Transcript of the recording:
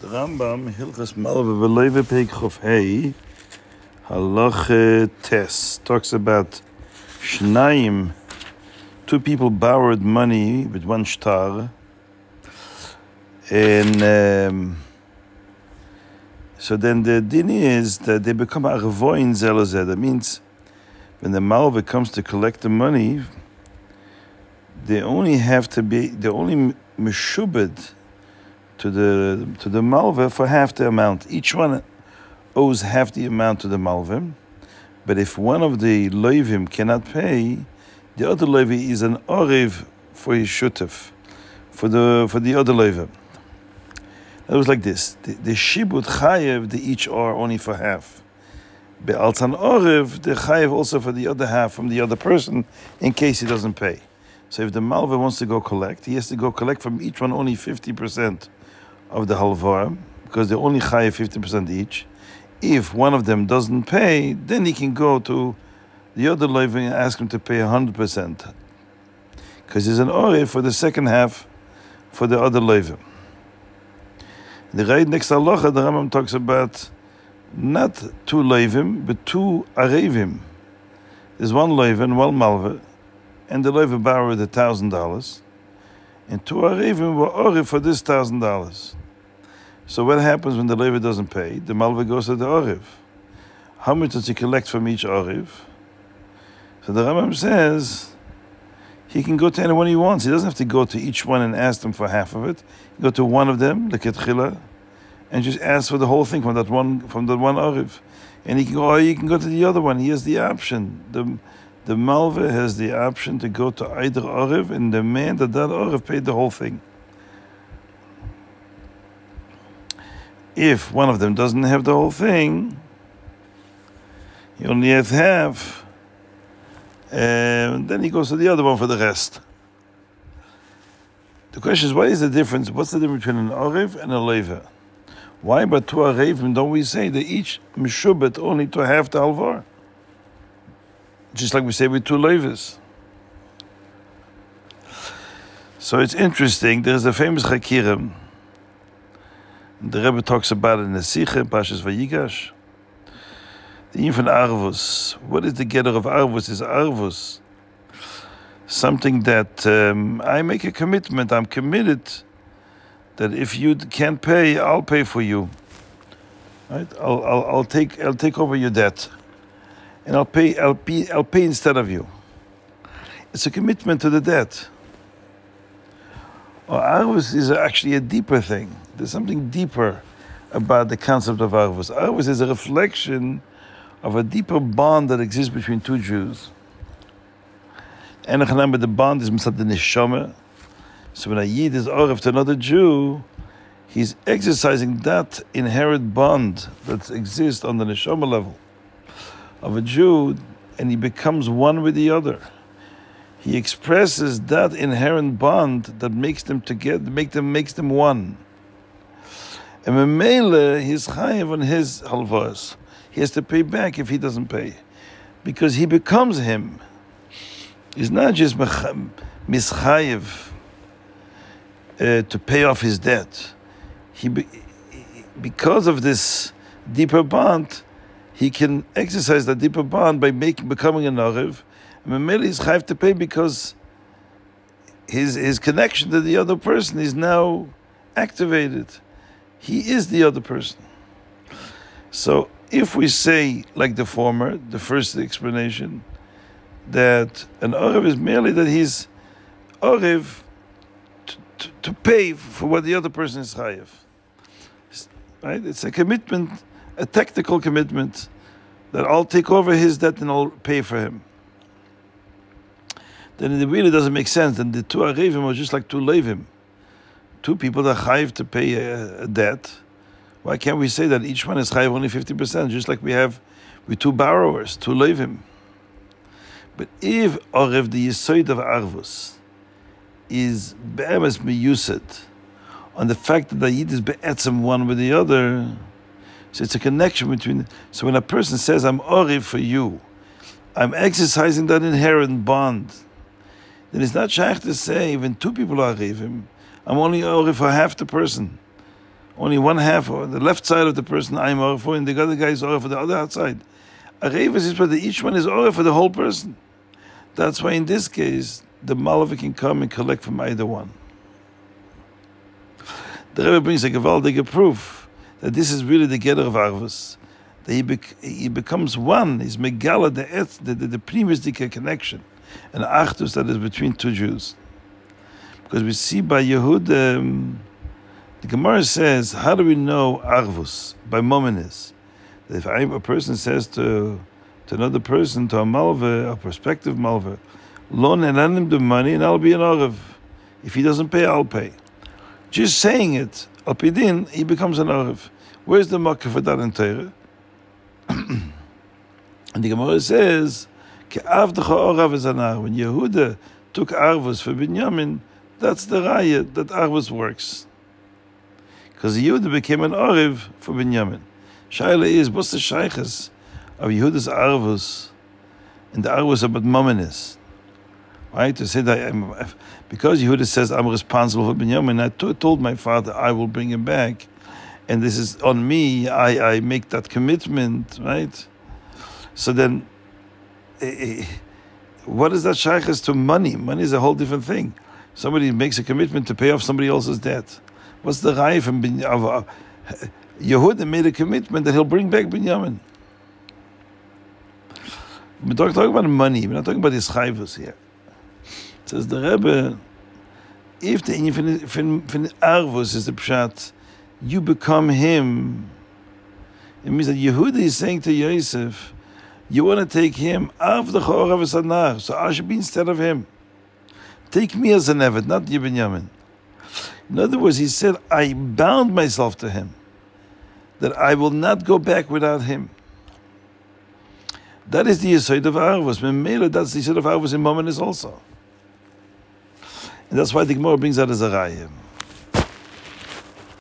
The Rambam, Hilchas Malveh Ve'loveh Peik Chof Hei, Halach Tes, talks about Shnaim, two people borrowed money with one shtar, and so then the Dini is that they become Arvoin Zelozed. That means when the malveh comes to collect the money, they only Meshubed to the malveh for half the amount. Each one owes half the amount to the malveh, but if one of the loyvim cannot pay, the other loveh is an arev for his shotev, for the other loveh. It was like this: the shibut chayev, they each are only for half. Be'altzan arev, the chayev also for the other half from the other person in case he doesn't pay. So if the malveh wants to go collect, he has to go collect from each one only 50% of the halvah, because they only chayev 50% each. If one of them doesn't pay, then he can go to the other loveh and ask him to pay 100%, because he's an orif for the second half for the other loveh. The right next halacha, the Rambam talks about not two lovim, but two arevim. There's one loveh and one malveh, and the loveh borrowed $1,000, and two arevim were orif for this $1,000. So what happens when the loveh doesn't pay? The malveh goes to the orif. How much does he collect from each orif? So the Rambam says he can go to anyone he wants. He doesn't have to go to each one and ask them for half of it. Go to one of them, the Ketchila, and just ask for the whole thing from that one orif. And he can go. Or you can go to the other one. He has the option. The malveh has the option to go to either orif and demand that orif paid the whole thing. If one of them doesn't have the whole thing, he only has half, and then he goes to the other one for the rest. The question is, what is the difference? What's the difference between an arev and a loveh? Why but two arevim don't we say that each meshubet only to half the halvah? Just like we say with two lovehs. So it's interesting. There's a famous Chakirah. The Rebbe talks about it in the sichem, Parshas Vayigash. The infant Arvus. What is the getter of Arvus? Is Arvus something that I make a commitment? I'm committed that if you can't pay, I'll pay for you. Right? I'll take over your debt, and I'll pay instead of you. It's a commitment to the debt. Or Arvus is actually a deeper thing. There's something deeper about the concept of Arvus. Arvus is a reflection of a deeper bond that exists between two Jews. And the bond is the neshama. So when a Yid is orif to another Jew, he's exercising that inherent bond that exists on the neshama level of a Jew, and he becomes one with the other. He expresses that inherent bond that makes them together, makes them one. And memele, he's chayev on his halvas. He has to pay back if he doesn't pay, because he becomes him. He's not just mischayiv to pay off his debt. Because of this deeper bond, he can exercise that deeper bond by becoming an arev. Memele is chayev to pay because his connection to the other person is now activated. He is the other person. So if we say, like the former, the first explanation, that an arev is merely that he's arev to pay for what the other person is chayev, right? It's a commitment, a tactical commitment, that I'll take over his debt and I'll pay for him. Then it really doesn't make sense. Then the two arevim are just like two lovim. Two people that chayev to pay a debt. Why can't we say that each one is chayev only 50%, just like we have with two borrowers, two lovim? But if arev, the Yisoid of Arvus, is be'emes meyused on the fact that the Yid is be'etzem one with the other, so it's a connection between. So when a person says, I'm arev for you, I'm exercising that inherent bond, then it's not shaykh to say, when two people are arevim, I'm only arev for half the person, only one half, or the left side of the person I'm orif for, and the other guy is orif for the other outside. Arev is but each one is orif for the whole person. That's why in this case, the malveh can come and collect from either one. The Rebbe brings a gevaldige proof that this is really the getter of Arvus. That he becomes one, he's megala, the primus dika connection, and achdus that is between two Jews. Because we see by Yehud, the Gemara says, how do we know Arvus? By momenes. If a person says to another person, to a malveh, a prospective malveh, loan and lend him the money and I'll be an arev. If he doesn't pay, I'll pay. Just saying it, al pidin, he becomes an arev. Where's the marker for that in Torah? And the Gemara says, Ke'avdecha orav is an arev. When Yehuda took arvus for Binyamin, that's the raya that arvus works. Because Yehuda became an arev for Binyamin. Shaila is, what's the shaykhas of Yehuda's arvus and the arvus about momenes? Right, to say that because Yehuda says I'm responsible for Binyamin, I told my father I will bring him back, and this is on me. I make that commitment, right? So then, what is that shaykhus to money? Money is a whole different thing. Somebody makes a commitment to pay off somebody else's debt. What's the raya from Yehuda made a commitment that he'll bring back Binyamin? We're talking about money. We're not talking about his chayvus here. Says the Rebbe, if the Arvus is the pshat, you become him. It means that Yehuda is saying to Yosef, you want to take him, so I should be instead of him. Take me as an avid, not Binyamin. In other words, he said, I bound myself to him, that I will not go back without him. That is the Yisoid of Arvus. Memela, that's the Yisoid of Arvus in Momenes also. And that's why the Gemara brings that as a raya.